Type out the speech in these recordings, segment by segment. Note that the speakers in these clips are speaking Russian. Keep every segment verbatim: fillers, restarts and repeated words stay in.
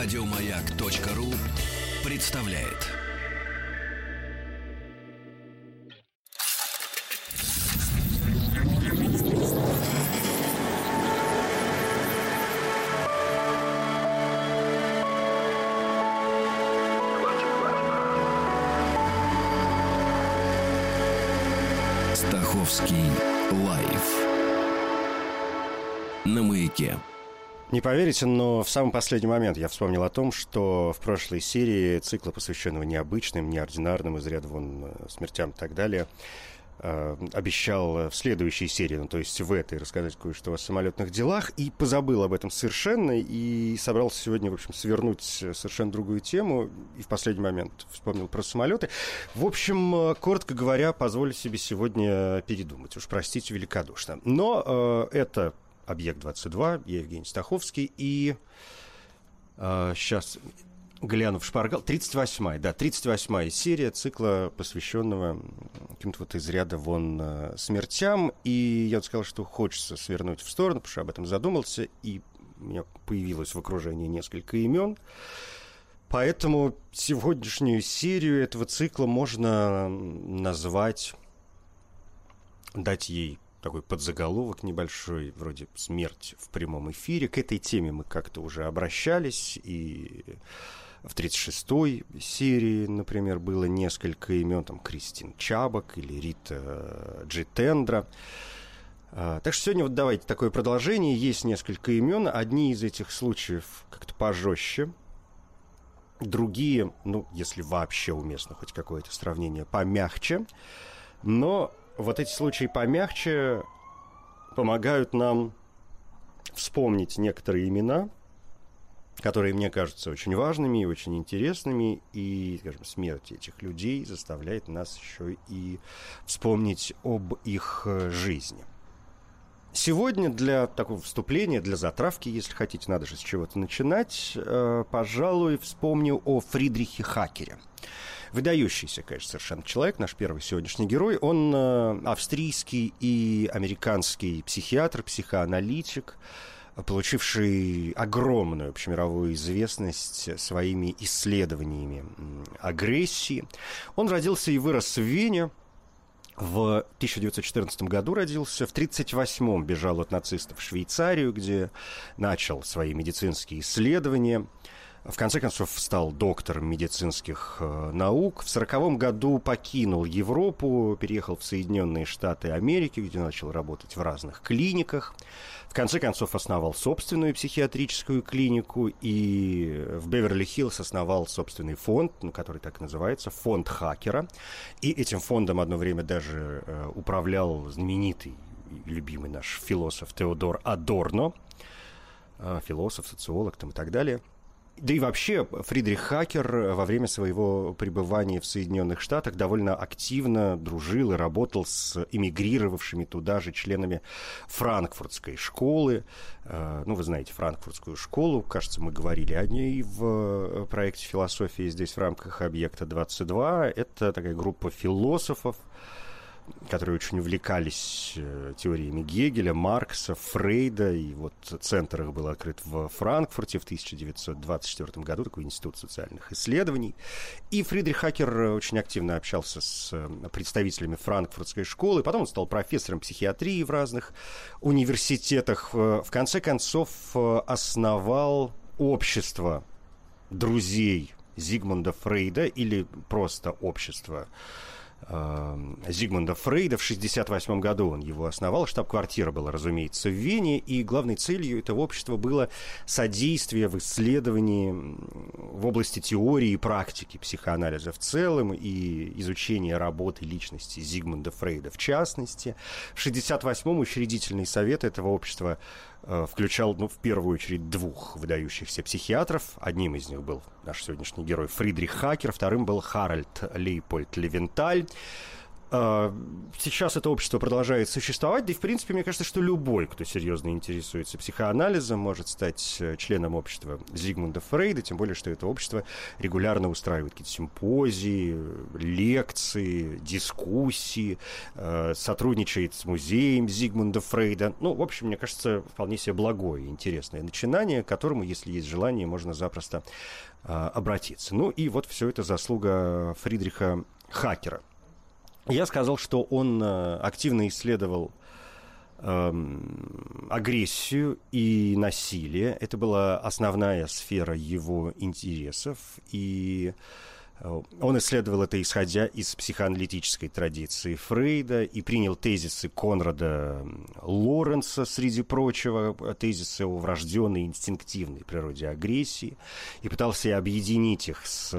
Радиомаяк.ру представляет. Стаховский лайф на маяке. Не поверите, но в самый последний момент я вспомнил о том, что в прошлой серии цикла, посвященного необычным, неординарным, из ряда вон смертям и так далее, э, обещал в следующей серии, ну, то есть в этой, рассказать кое-что о самолетных делах, и позабыл об этом совершенно, и собрался сегодня, в общем, свернуть совершенно другую тему, и в последний момент вспомнил про самолеты. В общем, коротко говоря, позволю себе сегодня передумать, уж простите великодушно. Но э, это... Объект двадцать два, я Евгений Стаховский, и э, сейчас гляну в шпаргал, тридцать восьмая, да, тридцать восьмая серия цикла, посвященного каким-то вот из ряда вон э, смертям, и я вот сказал, что хочется свернуть в сторону, потому что об этом задумался, и у меня появилось в окружении несколько имен, поэтому сегодняшнюю серию этого цикла можно назвать, дать ей такой подзаголовок небольшой, вроде «Смерть в прямом эфире». К этой теме мы как-то уже обращались, и в тридцать шестой серии, например, было несколько имен, там Кристин Чабок или Рита Джитендра. Так что сегодня вот давайте такое продолжение. Есть несколько имен. Одни из этих случаев как-то пожестче, другие, ну, если вообще уместно хоть какое-то сравнение, помягче. Но вот эти случаи помягче помогают нам вспомнить некоторые имена, которые мне кажутся очень важными и очень интересными, и, скажем, смерть этих людей заставляет нас еще и вспомнить об их жизни. Сегодня для такого вступления, для затравки, если хотите, надо же с чего-то начинать, э, пожалуй, вспомню о Фридрихе Хахере. Выдающийся, конечно, совершенно человек, наш первый сегодняшний герой. Он э, австрийский и американский психиатр, психоаналитик, получивший огромную общемировую известность своими исследованиями агрессии. Он родился и вырос в Вене. В тысяча девятьсот четырнадцатом году родился, в тысяча девятьсот тридцать восьмом бежал от нацистов в Швейцарию, где начал свои медицинские исследования. В конце концов, стал доктором медицинских наук. В сороковом году покинул Европу, переехал в Соединенные Штаты Америки, где начал работать в разных клиниках. В конце концов, основал собственную психиатрическую клинику и в Беверли-Хиллз основал собственный фонд, который так и называется, фонд Хакера. И этим фондом одно время даже управлял знаменитый и любимый наш философ Теодор Адорно, философ, социолог там и так далее. Да и вообще Фридрих Хахер во время своего пребывания в Соединенных Штатах довольно активно дружил и работал с эмигрировавшими туда же членами франкфуртской школы. Ну, вы знаете, франкфуртскую школу, кажется, мы говорили о ней в проекте «Философия» здесь в рамках «Объекта-двадцать два». Это такая группа философов, которые очень увлекались теориями Гегеля, Маркса, Фрейда. И вот центр их был открыт в Франкфурте в тысяча девятьсот двадцать четвёртом году, такой институт социальных исследований. И Фридрих Хахер очень активно общался с представителями франкфуртской школы. Потом он стал профессором психиатрии в разных университетах. В конце концов основал общество друзей Зигмунда Фрейда, или просто общество Зигмунда Фрейда. В шестьдесят восьмом году он его основал. Штаб-квартира была, разумеется, в Вене, и главной целью этого общества было содействие в исследовании в области теории и практики психоанализа в целом и изучение работы личности Зигмунда Фрейда в частности. В шестьдесят восьмом учредительный совет этого общества включал, ну, в первую очередь, двух выдающихся психиатров. Одним из них был наш сегодняшний герой Фридрих Хахер, вторым был Харальд Лейпольд Левенталь. Сейчас это общество продолжает существовать, да и, в принципе, мне кажется, что любой, кто серьезно интересуется психоанализом, может стать членом общества Зигмунда Фрейда, тем более, что это общество регулярно устраивает какие-то симпозии, лекции, дискуссии, сотрудничает с музеем Зигмунда Фрейда. Ну, в общем, мне кажется, вполне себе благое и интересное начинание, к которому, если есть желание, можно запросто обратиться. Ну и вот все это заслуга Фридриха Хахера. Я сказал, что он активно исследовал эм, агрессию и насилие. Это была основная сфера его интересов. И он исследовал это, исходя из психоаналитической традиции Фрейда, и принял тезисы Конрада Лоренса, среди прочего, тезисы о врожденной инстинктивной природе агрессии, и пытался объединить их с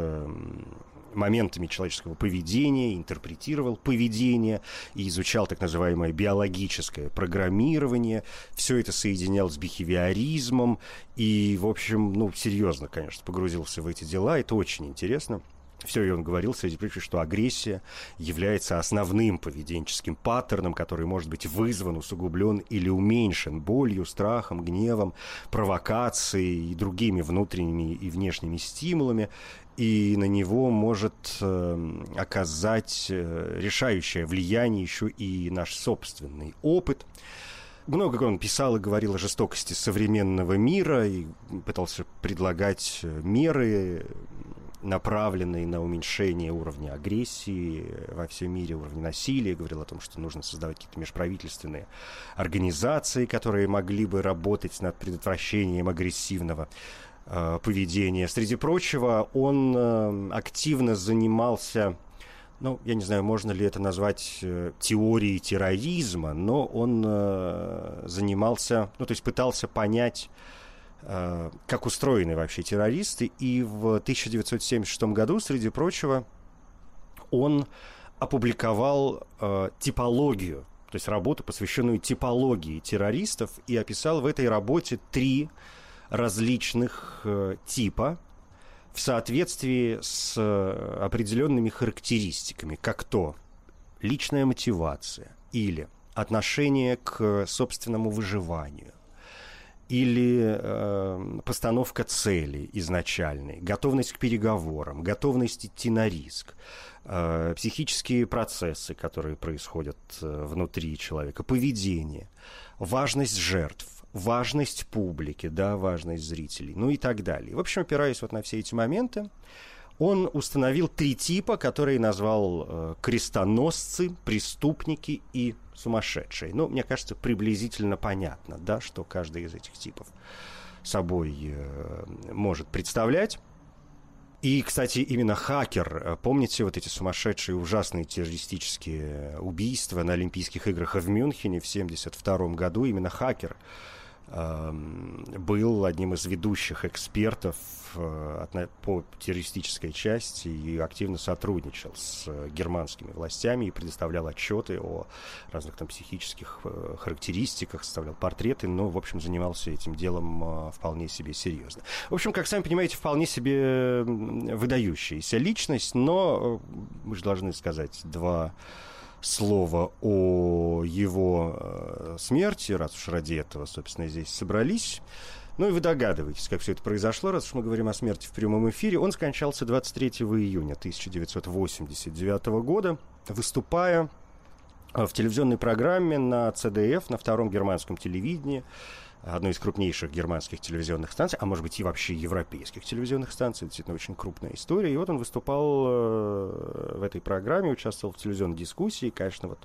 моментами человеческого поведения, интерпретировал поведение и изучал так называемое биологическое программирование. Все это соединял с бихевиоризмом и, в общем, ну, серьезно, конечно, погрузился в эти дела. Это очень интересно. Все, и он говорил, среди прочего, что агрессия является основным поведенческим паттерном, который может быть вызван, усугублен или уменьшен болью, страхом, гневом, провокацией и другими внутренними и внешними стимулами, и на него может э, оказать э, решающее влияние еще и наш собственный опыт. Много он писал и говорил о жестокости современного мира и пытался предлагать меры, направленные на уменьшение уровня агрессии во всем мире, уровня насилия. Говорил о том, что нужно создавать какие-то межправительственные организации, которые могли бы работать над предотвращением агрессивного э, поведения. Среди прочего, он э, активно занимался, ну, я не знаю, можно ли это назвать э, теорией терроризма, но он э, занимался, ну, то есть пытался понять, как устроены вообще террористы. И в тысяча девятьсот семьдесят шестом году, среди прочего, он опубликовал э, типологию, то есть работу, посвященную типологии террористов, и описал в этой работе три различных э, типа в соответствии с э, определенными характеристиками, как то личная мотивация или отношение к собственному выживанию, или э, постановка цели изначальной, готовность к переговорам, готовность идти на риск, э, психические процессы, которые происходят э, внутри человека, поведение, важность жертв, важность публики, да, важность зрителей, ну и так далее. В общем, опираясь вот на все эти моменты, он установил три типа, которые назвал э, крестоносцы, преступники и сумасшедшие. Ну, мне кажется, приблизительно понятно, да, что каждый из этих типов собой э, может представлять. И, кстати, именно Хахер, помните вот эти сумасшедшие ужасные террористические убийства на Олимпийских играх в Мюнхене в тысяча девятьсот семьдесят втором году? Именно Хахер э, был одним из ведущих экспертов по террористической части и активно сотрудничал с германскими властями и предоставлял отчеты о разных там психических характеристиках, составлял портреты, но, в общем, занимался этим делом вполне себе серьезно. В общем, как сами понимаете, вполне себе выдающаяся личность, но мы же должны сказать два слова о его смерти, раз уж ради этого, собственно, здесь собрались. Ну и вы догадываетесь, как все это произошло, раз уж мы говорим о смерти в прямом эфире. Он скончался двадцать третьего июня тысяча девятьсот восемьдесят девятого года, выступая в телевизионной программе на зэт дэ эф, на втором германском телевидении, одной из крупнейших германских телевизионных станций, а может быть и вообще европейских телевизионных станций. Действительно, очень крупная история. И вот он выступал в этой программе, участвовал в телевизионной дискуссии, конечно, вот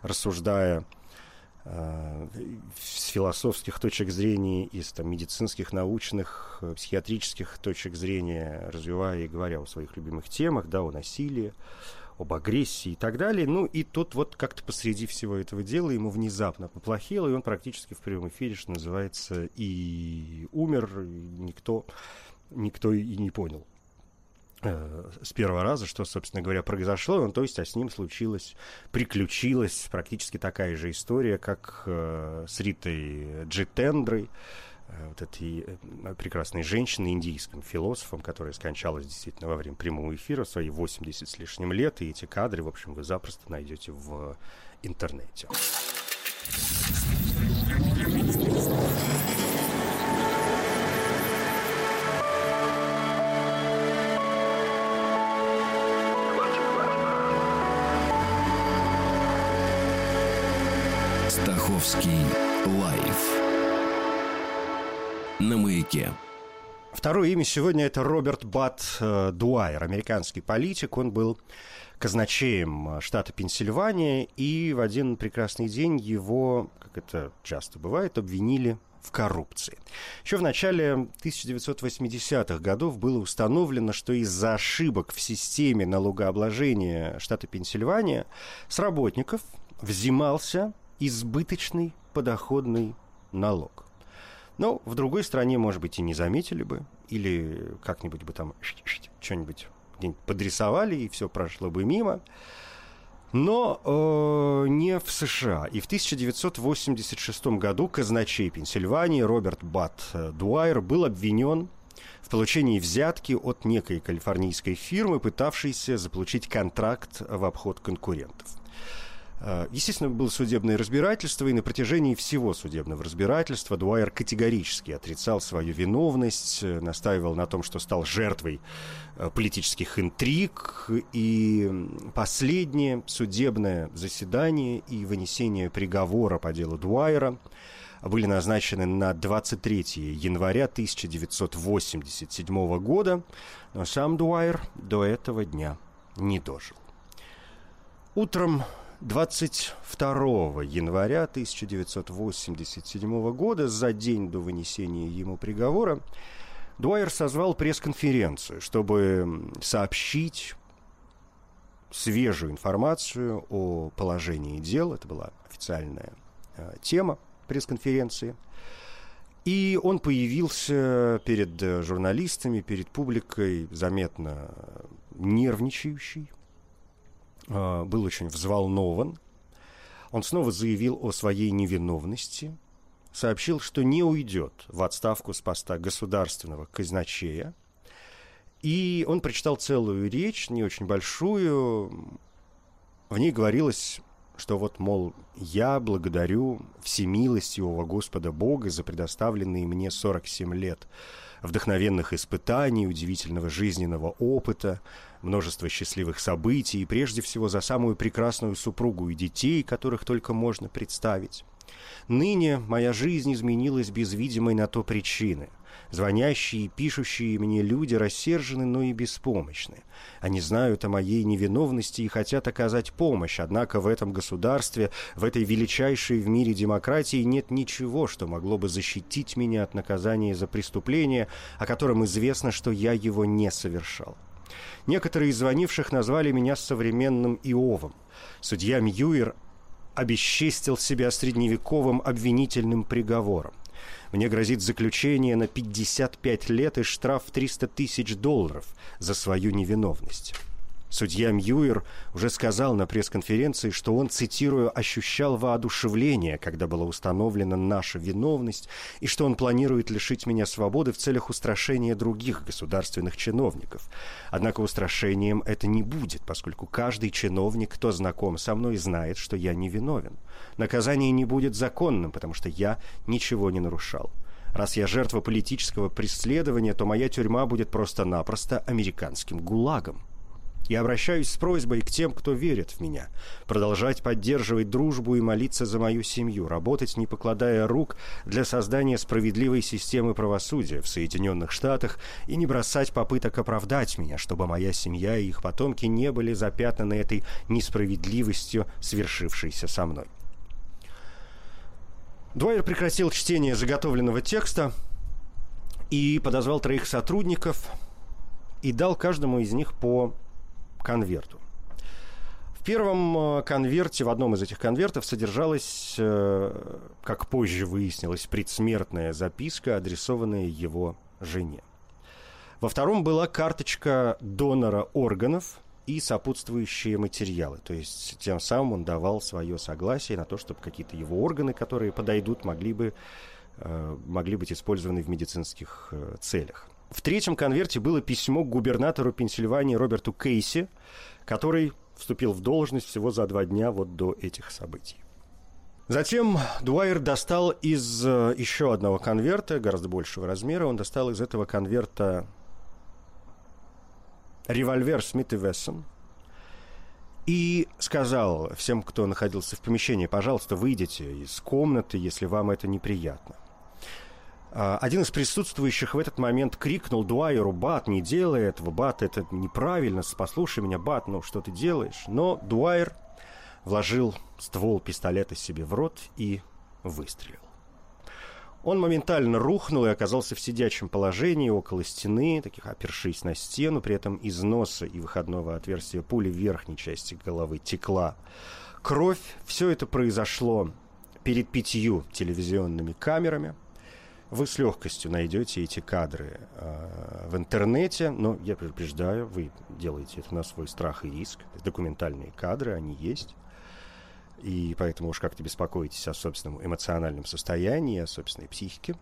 рассуждая с философских точек зрения, из там, медицинских, научных, психиатрических точек зрения, развивая и говоря о своих любимых темах, да, о насилии, об агрессии и так далее. Ну и тут вот как-то посреди всего этого дела ему внезапно поплохело, и он практически в прямом эфире, что называется, и умер, и никто, никто и не понял с первого раза, что, собственно говоря, произошло. То есть, а с ним случилась, приключилась практически такая же история, как э, с Ритой Джитендрой, вот этой прекрасной женщины, индийским философом, которая скончалась действительно во время прямого эфира, свои восемьдесят с лишним лет, и эти кадры, в общем, вы запросто найдете в интернете. Стаховский лайф на «Маяке». Второе имя сегодня — это Роберт Бадд Дуайер, американский политик. Он был казначеем штата Пенсильвания, и в один прекрасный день его, как это часто бывает, обвинили в коррупции. Еще в начале тысяча девятьсот восьмидесятых годов было установлено, что из-за ошибок в системе налогообложения штата Пенсильвания с работников взимался избыточный подоходный налог. Но в другой стране, может быть, и не заметили бы, или как-нибудь бы там что-нибудь где-нибудь подрисовали, и все прошло бы мимо. Но э, не в США. И в тысяча девятьсот восемьдесят шестом году казначей Пенсильвании Роберт Бадд Дуайер был обвинен в получении взятки от некой калифорнийской фирмы, пытавшейся заполучить контракт в обход конкурентов. Естественно, было судебное разбирательство, и на протяжении всего судебного разбирательства Дуайер категорически отрицал свою виновность, настаивал на том, что стал жертвой политических интриг, и последнее судебное заседание и вынесение приговора по делу Дуайера были назначены на двадцать третье января тысяча девятьсот восемьдесят седьмого года, но сам Дуайер до этого дня не дожил. Утром двадцать второго января тысяча девятьсот восемьдесят седьмого года, за день до вынесения ему приговора, Дуайер созвал пресс-конференцию, чтобы сообщить свежую информацию о положении дел. Это была официальная э, тема пресс-конференции. И он появился перед журналистами, перед публикой, заметно нервничающий. Был очень взволнован. Он снова заявил о своей невиновности, сообщил, что не уйдет в отставку с поста государственного казначея. И он прочитал целую речь, не очень большую. В ней говорилось, что вот, мол, я благодарю всемилостивого Господа Бога за предоставленные мне сорок семь лет вдохновенных испытаний, удивительного жизненного опыта, множество счастливых событий и, прежде всего, за самую прекрасную супругу и детей, которых только можно представить. Ныне моя жизнь изменилась без видимой на то причины. Звонящие и пишущие мне люди рассержены, но и беспомощны. Они знают о моей невиновности и хотят оказать помощь, однако в этом государстве, в этой величайшей в мире демократии нет ничего, что могло бы защитить меня от наказания за преступление, о котором известно, что я его не совершал. Некоторые из звонивших назвали меня современным Иовом. Судья Мьюер обесчестил себя средневековым обвинительным приговором. Мне грозит заключение на пятьдесят пять лет и штраф в триста тысяч долларов за свою невиновность. Судья Мьюер уже сказал на пресс-конференции, что он, цитирую, «ощущал воодушевление, когда была установлена наша виновность, и что он планирует лишить меня свободы в целях устрашения других государственных чиновников. Однако устрашением это не будет, поскольку каждый чиновник, кто знаком со мной, знает, что я невиновен. Наказание не будет законным, потому что я ничего не нарушал. Раз я жертва политического преследования, то моя тюрьма будет просто-напросто американским гулагом. Я обращаюсь с просьбой к тем, кто верит в меня. Продолжать поддерживать дружбу и молиться за мою семью. Работать, не покладая рук, для создания справедливой системы правосудия в Соединенных Штатах и не бросать попыток оправдать меня, чтобы моя семья и их потомки не были запятнаны этой несправедливостью, свершившейся со мной». Дуайер прекратил чтение заготовленного текста и подозвал троих сотрудников и дал каждому из них по конверту. В первом конверте, в одном из этих конвертов содержалась, как позже выяснилось, предсмертная записка, адресованная его жене. Во втором была карточка донора органов и сопутствующие материалы. То есть тем самым он давал свое согласие на то, чтобы какие-то его органы, которые подойдут, могли бы могли быть использованы в медицинских целях. В третьем конверте было письмо к губернатору Пенсильвании Роберту Кейси, который вступил в должность всего за два дня вот до этих событий. Затем Дуайер достал из еще одного конверта, гораздо большего размера, он достал из этого конверта револьвер Смит и Вессон и сказал всем, кто находился в помещении: пожалуйста, выйдите из комнаты, если вам это неприятно. Один из присутствующих в этот момент крикнул Дуайеру: «Бат, не делай этого, Бат, это неправильно, послушай меня, Бат, ну что ты делаешь?» Но Дуайер вложил ствол пистолета себе в рот и выстрелил. Он моментально рухнул и оказался в сидячем положении около стены, таких опершись на стену, при этом из носа и выходного отверстия пули в верхней части головы текла кровь. Все это произошло перед пятью телевизионными камерами. Вы с легкостью найдете эти кадры э, в интернете, но я предупреждаю, вы делаете это на свой страх и риск. Документальные кадры, они есть. И поэтому уж как-то беспокойтесь о собственном эмоциональном состоянии, о собственной психике.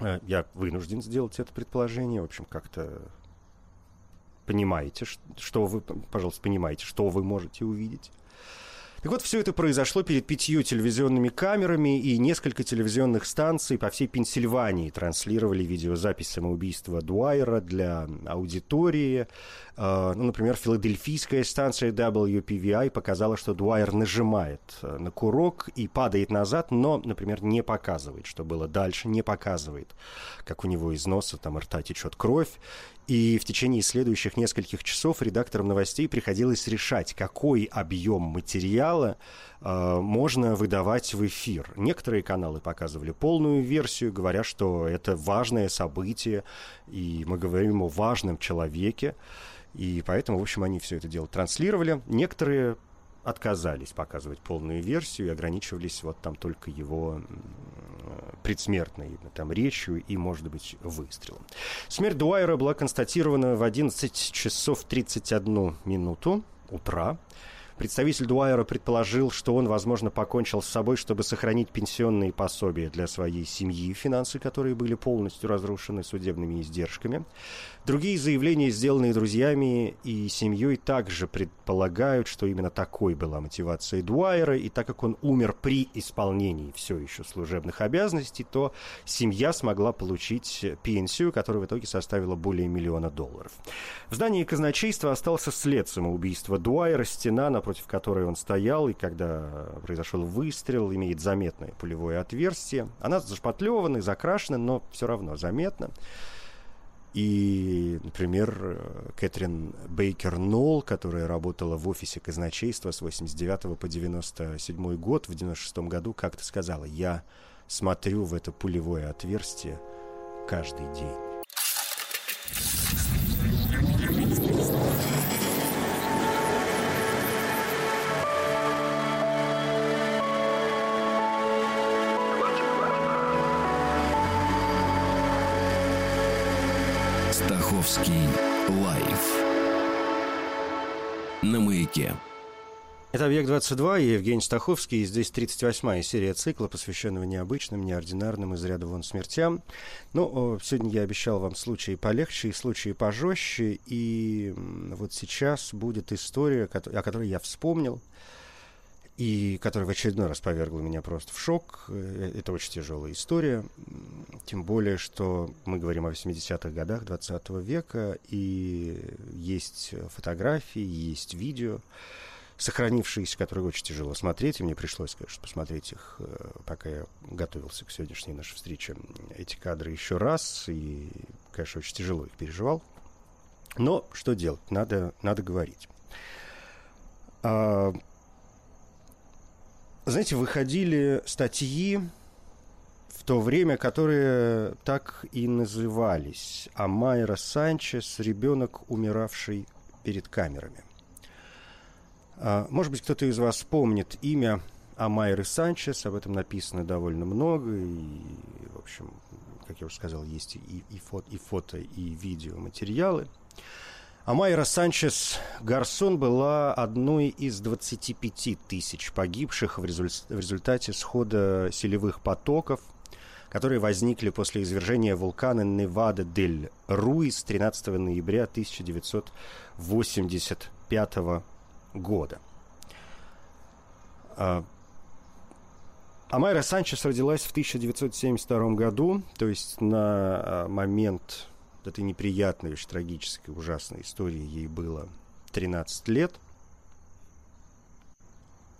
Э, я вынужден сделать это предположение. В общем, как-то понимаете, что, что вы, пожалуйста, понимаете, что вы можете увидеть. Так вот, все это произошло перед пятью телевизионными камерами, и несколько телевизионных станций по всей Пенсильвании транслировали видеозапись самоубийства Дуайера для аудитории. Ну, например, филадельфийская станция дабл ю пи ви ай показала, что Дуайер нажимает на курок и падает назад, но, например, не показывает, что было дальше, не показывает, как у него из носа, там, рта течет кровь. И в течение следующих нескольких часов редакторам новостей приходилось решать, какой объем материала э, можно выдавать в эфир. Некоторые каналы показывали полную версию, говоря, что это важное событие, и мы говорим о важном человеке. И поэтому, в общем, они все это дело транслировали. Некоторые отказались показывать полную версию и ограничивались вот там только его предсмертной там речью и, может быть, выстрелом. Смерть Дуайера была констатирована в одиннадцать часов тридцать одну минуту утра. Представитель Дуайера предположил, что он, возможно, покончил с собой, чтобы сохранить пенсионные пособия для своей семьи, финансы которые были полностью разрушены судебными издержками. Другие заявления, сделанные друзьями и семьей, также предполагают, что именно такой была мотивация Дуайера, и так как он умер при исполнении все еще служебных обязанностей, то семья смогла получить пенсию, которая в итоге составила более миллиона долларов. В здании казначейства остался след самоубийства Дуайера, стена, напротив которой он стоял, и когда произошел выстрел, имеет заметное пулевое отверстие. Она зашпатлевана и закрашена, но все равно заметно. И, например, Кэтрин Бейкер Нолл, которая работала в офисе казначейства с восемьдесят девятого по девяносто седьмой год, в девяносто шестом году как-то сказала: «Я смотрю в это пулевое отверстие каждый день». Лайф на Маяке. Это «Объект-двадцать два», я Евгений Стаховский, и здесь тридцать восьмая серия цикла, посвященного необычным, неординарным, из ряда вон смертям. Ну, сегодня я обещал вам случаи полегче и случаи пожестче, и вот сейчас будет история, о которой я вспомнил, и которая в очередной раз повергла меня просто в шок. Это очень тяжелая история. Тем более, что мы говорим о восьмидесятых годах двадцатого века, и есть фотографии, есть видео, сохранившиеся, которые очень тяжело смотреть. И мне пришлось, конечно, посмотреть их, пока я готовился к сегодняшней нашей встрече, эти кадры еще раз. И, конечно, очень тяжело их переживал. Но что делать? Надо, надо говорить. Знаете, выходили статьи в то время, которые так и назывались: «Омайра Санчес. Ребенок, умиравший перед камерами». Может быть, кто-то из вас помнит имя Омайры Санчес. Об этом написано довольно много. И, в общем, как я уже сказал, есть и, и, фото, и фото, и видеоматериалы. Омайра Санчес Гарсон была одной из двадцати пяти тысяч погибших в, результ- в результате схода селевых потоков которые возникли после извержения вулкана Невадо-дель-Руис тринадцатого ноября тысяча девятьсот восемьдесят пятого года. Омайра Санчес родилась в тысяча девятьсот семьдесят втором году, то есть на момент этой неприятной, очень трагической, ужасной истории ей было тринадцать лет.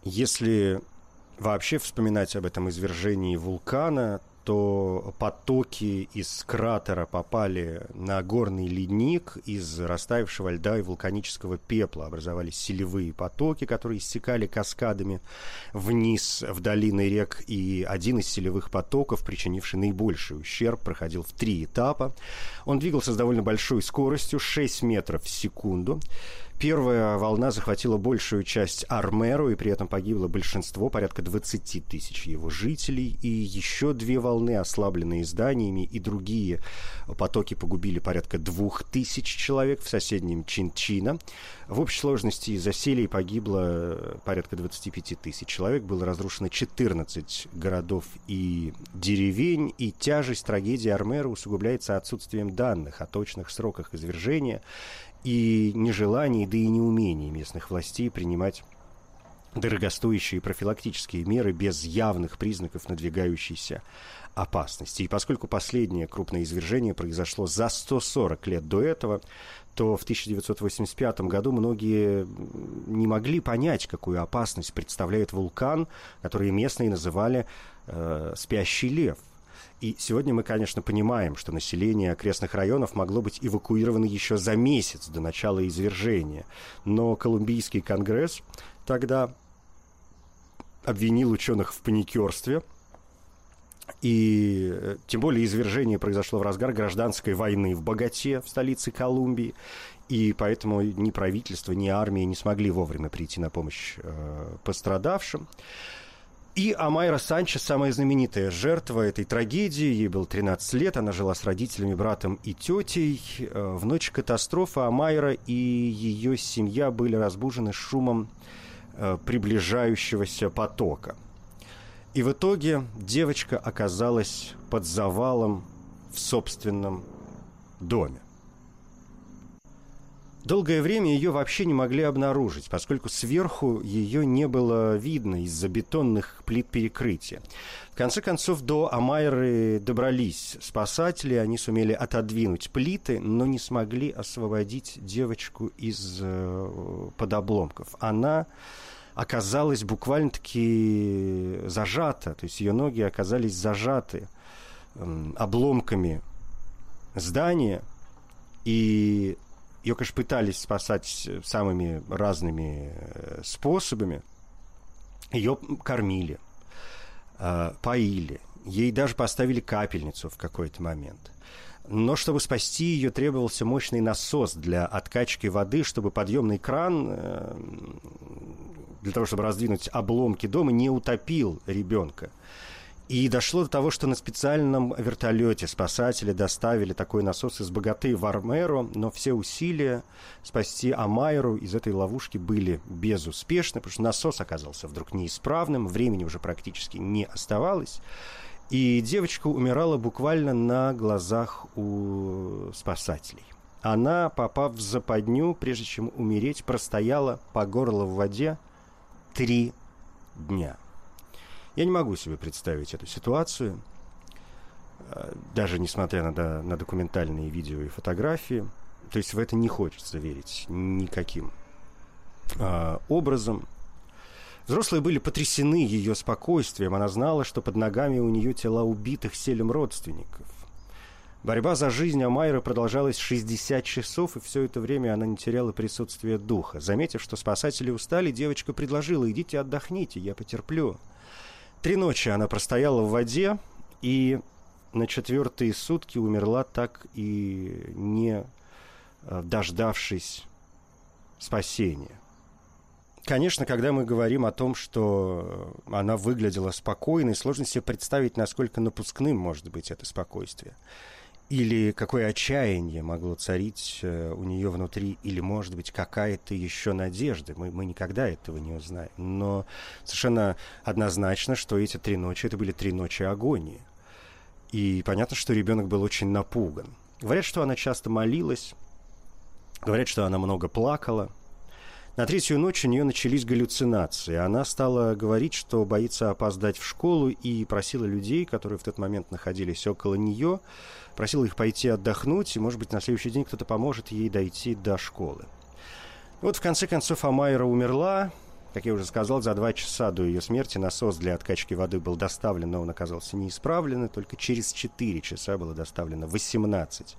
Если вообще вспоминать об этом извержении вулкана, то потоки из кратера попали на горный ледник, из растаявшего льда и вулканического пепла образовались селевые потоки, которые иссякали каскадами вниз в долины рек, и один из селевых потоков, причинивший наибольший ущерб, проходил в три этапа. Он двигался с довольно большой скоростью, шесть метров в секунду. Первая волна захватила большую часть Армеру, и при этом погибло большинство, порядка двадцать тысяч его жителей. И еще две волны, ослабленные зданиями, и другие потоки погубили порядка двух тысяч человек в соседнем Чинчино. В общей сложности из-за селей погибло порядка двадцать пять тысяч человек. Было разрушено четырнадцать городов и деревень. И тяжесть трагедии Армеры усугубляется отсутствием данных о точных сроках извержения и нежелании, да и неумении местных властей принимать дорогостоящие профилактические меры без явных признаков надвигающейся опасности. И поскольку последнее крупное извержение произошло за сто сорок лет до этого, то в тысяча девятьсот восемьдесят пятом году многие не могли понять, какую опасность представляет вулкан, который местные называли э, «спящий лев». И сегодня мы, конечно, понимаем, что население окрестных районов могло быть эвакуировано еще за месяц до начала извержения. Но Колумбийский конгресс тогда обвинил ученых в паникерстве. И тем более извержение произошло в разгар гражданской войны в Боготе, в столице Колумбии. И поэтому ни правительство, ни армия не смогли вовремя прийти на помощь э, пострадавшим. И Омайра Санчес – самая знаменитая жертва этой трагедии. Ей было тринадцать лет, она жила с родителями, братом и тетей. В ночь катастрофы Омайра и ее семья были разбужены шумом приближающегося потока. И в итоге девочка оказалась под завалом в собственном доме. Долгое время ее вообще не могли обнаружить, поскольку сверху ее не было видно из-за бетонных плит перекрытия. В конце концов, до Омайры добрались спасатели, они сумели отодвинуть плиты, но не смогли освободить девочку из-под обломков. Она оказалась буквально-таки зажата, то есть ее ноги оказались зажаты обломками здания, и ее, конечно, пытались спасать самыми разными способами. Ее кормили, поили. Ей даже поставили капельницу в какой-то момент. Но чтобы спасти ее, требовался мощный насос для откачки воды, чтобы подъемный кран, для того, чтобы раздвинуть обломки дома, не утопил ребенка. И дошло до того, что на специальном вертолете спасатели доставили такой насос из Богаты в Армеру, но все усилия спасти Омайру из этой ловушки были безуспешны, потому что насос оказался вдруг неисправным, времени уже практически не оставалось, и девочка умирала буквально на глазах у спасателей. Она, попав в западню, прежде чем умереть, простояла по горло в воде три дня. Я не могу себе представить эту ситуацию, даже несмотря на, на документальные видео и фотографии. То есть в это не хочется верить никаким э, образом. Взрослые были потрясены ее спокойствием. Она знала, что под ногами у нее тела убитых селем родственников. Борьба за жизнь Омайры продолжалась шестьдесят часов, и все это время она не теряла присутствия духа. Заметив, что спасатели устали, девочка предложила: «Идите отдохните, я потерплю». Три ночи она простояла в воде, и на четвертые сутки умерла, так и не дождавшись спасения. Конечно, когда мы говорим о том, что она выглядела спокойной, сложно себе представить, насколько напускным может быть это спокойствие. Или какое отчаяние могло царить у нее внутри, или, может быть, какая-то еще надежда. Мы, мы никогда этого не узнаем. Но совершенно однозначно, что эти три ночи, это были три ночи агонии. И понятно, что ребенок был очень напуган. Говорят, что она часто молилась, говорят, что она много плакала. На третью ночь у нее начались галлюцинации. Она стала говорить, что боится опоздать в школу, и просила людей, которые в тот момент находились около нее, просила их пойти отдохнуть, и, может быть, на следующий день кто-то поможет ей дойти до школы. Вот, в конце концов, Омайра умерла. Как я уже сказал, за два часа до ее смерти насос для откачки воды был доставлен, но он оказался неисправлен. Только через четыре часа было доставлено восемнадцать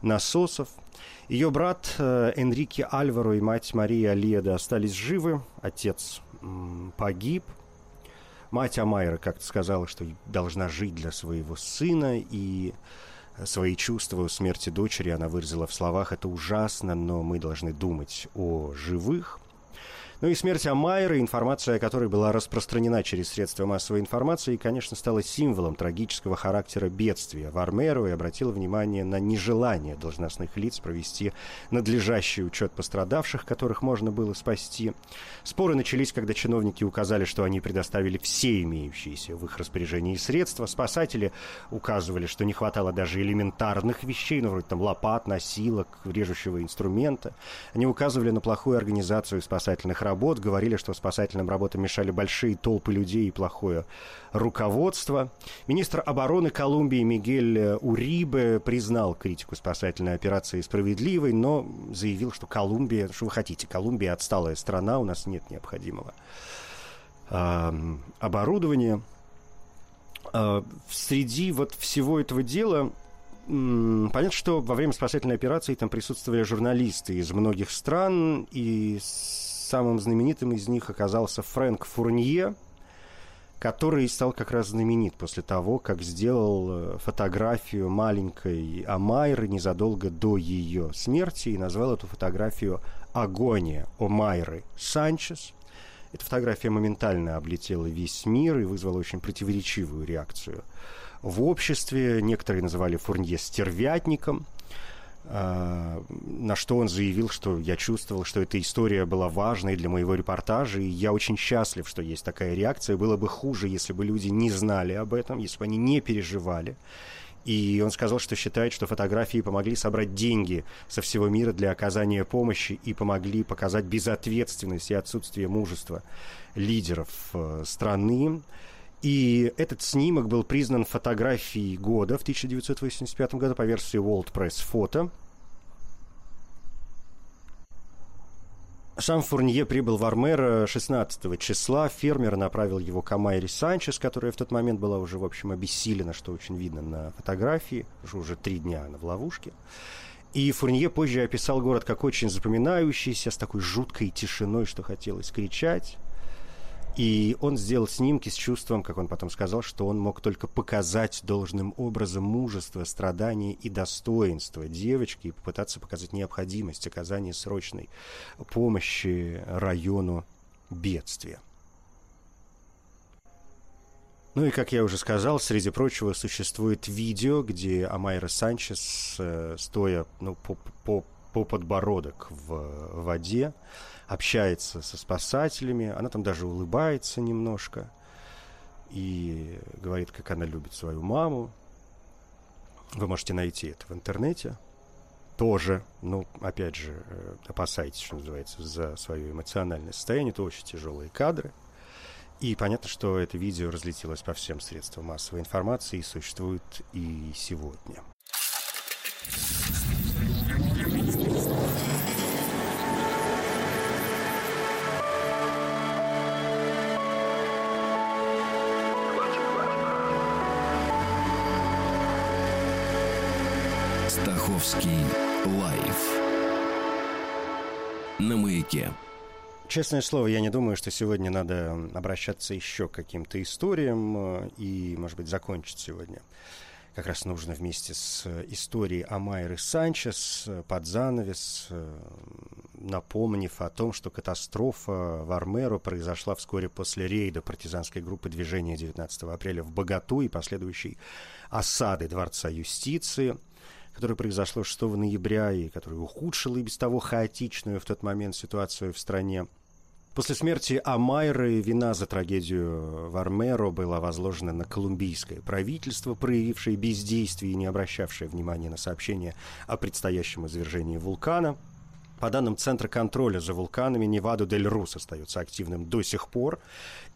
насосов. Ее брат Энрике Альваро и мать Мария Леда остались живы. Отец погиб. Мать Омайра как-то сказала, что должна жить для своего сына. И свои чувства о смерти дочери она выразила в словах: «Это ужасно, но мы должны думать о живых». Ну и смерть Омайры, информация о которой была распространена через средства массовой информации, и, конечно, стала символом трагического характера бедствия в Армеру и обратила внимание на нежелание должностных лиц провести надлежащий учет пострадавших, которых можно было спасти. Споры начались, когда чиновники указали, что они предоставили все имеющиеся в их распоряжении средства. Спасатели указывали, что не хватало даже элементарных вещей, ну, вроде там лопат, носилок, режущего инструмента. Они указывали на плохую организацию спасательных работ, говорили, что спасательным работам мешали большие толпы людей и плохое руководство. Министр обороны Колумбии Мигель Урибе признал критику спасательной операции справедливой, но заявил, что Колумбия, что вы хотите, Колумбия отсталая страна, у нас нет необходимого э, оборудования. Э, среди вот всего этого дела понятно, что во время спасательной операции там присутствовали журналисты из многих стран, и самым знаменитым из них оказался Фрэнк Фурнье, который стал как раз знаменит после того, как сделал фотографию маленькой Омайры незадолго до ее смерти и назвал эту фотографию «Агония Омайры Санчес». Эта фотография моментально облетела весь мир и вызвала очень противоречивую реакцию в обществе. Некоторые называли Фурнье стервятником, на что он заявил, что я чувствовал, что эта история была важной для моего репортажа, и я очень счастлив, что есть такая реакция. Было бы хуже, если бы люди не знали об этом, если бы они не переживали. И он сказал, что считает, что фотографии помогли собрать деньги со всего мира для оказания помощи и помогли показать безответственность и отсутствие мужества лидеров страны. И этот снимок был признан фотографией года в тысяча девятьсот восемьдесят пятом году по версии World Press Photo. Сам Фурнье прибыл в Армера шестнадцатого числа. Фермер направил его к Омайре Санчес, которая в тот момент была уже, в общем, обессилена, что очень видно на фотографии, что уже три дня она в ловушке. И Фурнье позже описал город как очень запоминающийся, с такой жуткой тишиной, что хотелось кричать. И он сделал снимки с чувством, как он потом сказал, что он мог только показать должным образом мужество, страдания и достоинство девочки и попытаться показать необходимость оказания срочной помощи району бедствия. Ну и, как я уже сказал, среди прочего существует видео, где Омайра Санчес, стоя ну, по, по, по подбородок в воде, общается со спасателями, она там даже улыбается немножко и говорит, как она любит свою маму. Вы можете найти это в интернете тоже, но, опять же, опасайтесь, что называется, за свое эмоциональное состояние, это очень тяжелые кадры. И понятно, что это видео разлетелось по всем средствам массовой информации и существует и сегодня. Лайф на Маяке. Честное слово, я не думаю, что сегодня надо обращаться еще к каким-то историям и, может быть, закончить сегодня. Как раз нужно вместе с историей Омайры Санчес под занавес, напомнив о том, что катастрофа в Армеро произошла вскоре после рейда партизанской группы движения девятнадцатого апреля в Боготу и последующей осады Дворца юстиции, которое произошло шестого ноября и которое ухудшило и без того хаотичную в тот момент ситуацию в стране. После смерти Омайры вина за трагедию в Армеро была возложена на колумбийское правительство, проявившее бездействие и не обращавшее внимания на сообщения о предстоящем извержении вулкана. По данным Центра контроля за вулканами, Невадо-дель-Руис остается активным до сих пор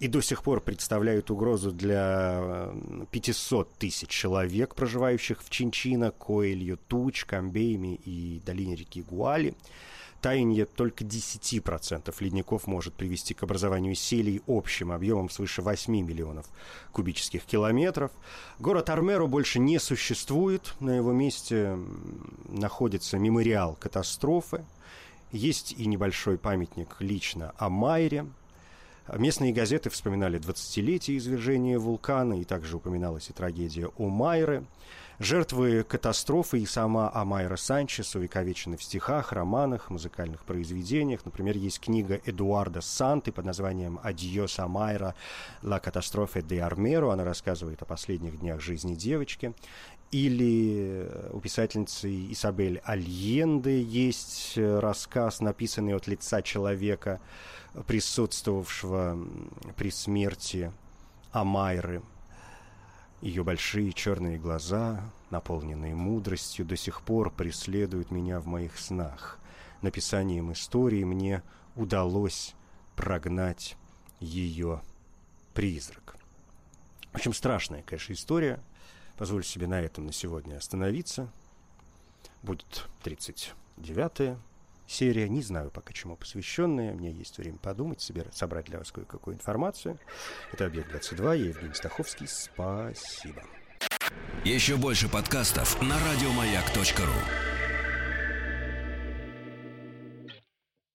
и до сих пор представляет угрозу для пятьсот тысяч человек, проживающих в Чинчино, Коэлью, Туч, Камбейме и долине реки Гуали. Таяние только десять процентов ледников может привести к образованию селей общим объемом свыше восемь миллионов кубических километров. Город Армеро больше не существует. На его месте находится мемориал катастрофы. Есть и небольшой памятник лично Омайре. Местные газеты вспоминали двадцатилетие извержения вулкана, и также упоминалась и трагедия Омайры. Жертвы катастрофы и сама Омайра Санчес увековечены в стихах, романах, музыкальных произведениях. Например, есть книга Эдуардо Санты под названием «Адьос, Омайра, ла катастрофе де Армеро». Она рассказывает о последних днях жизни девочки. Или у писательницы Исабель Альенде есть рассказ, написанный от лица человека, присутствовавшего при смерти Омайры. Ее большие черные глаза, наполненные мудростью, до сих пор преследуют меня в моих снах. Написанием истории мне удалось прогнать ее призрак. В общем, страшная, конечно, история. Позволю себе на этом на сегодня остановиться. Будет тридцать девятая серия. Не знаю пока чему посвященная. У меня есть время подумать, собирать, собрать для вас кое-какую информацию. Это «Объект-двадцать два». Я Евгений Стаховский. Спасибо. Еще больше подкастов на радиомаяк точка ру.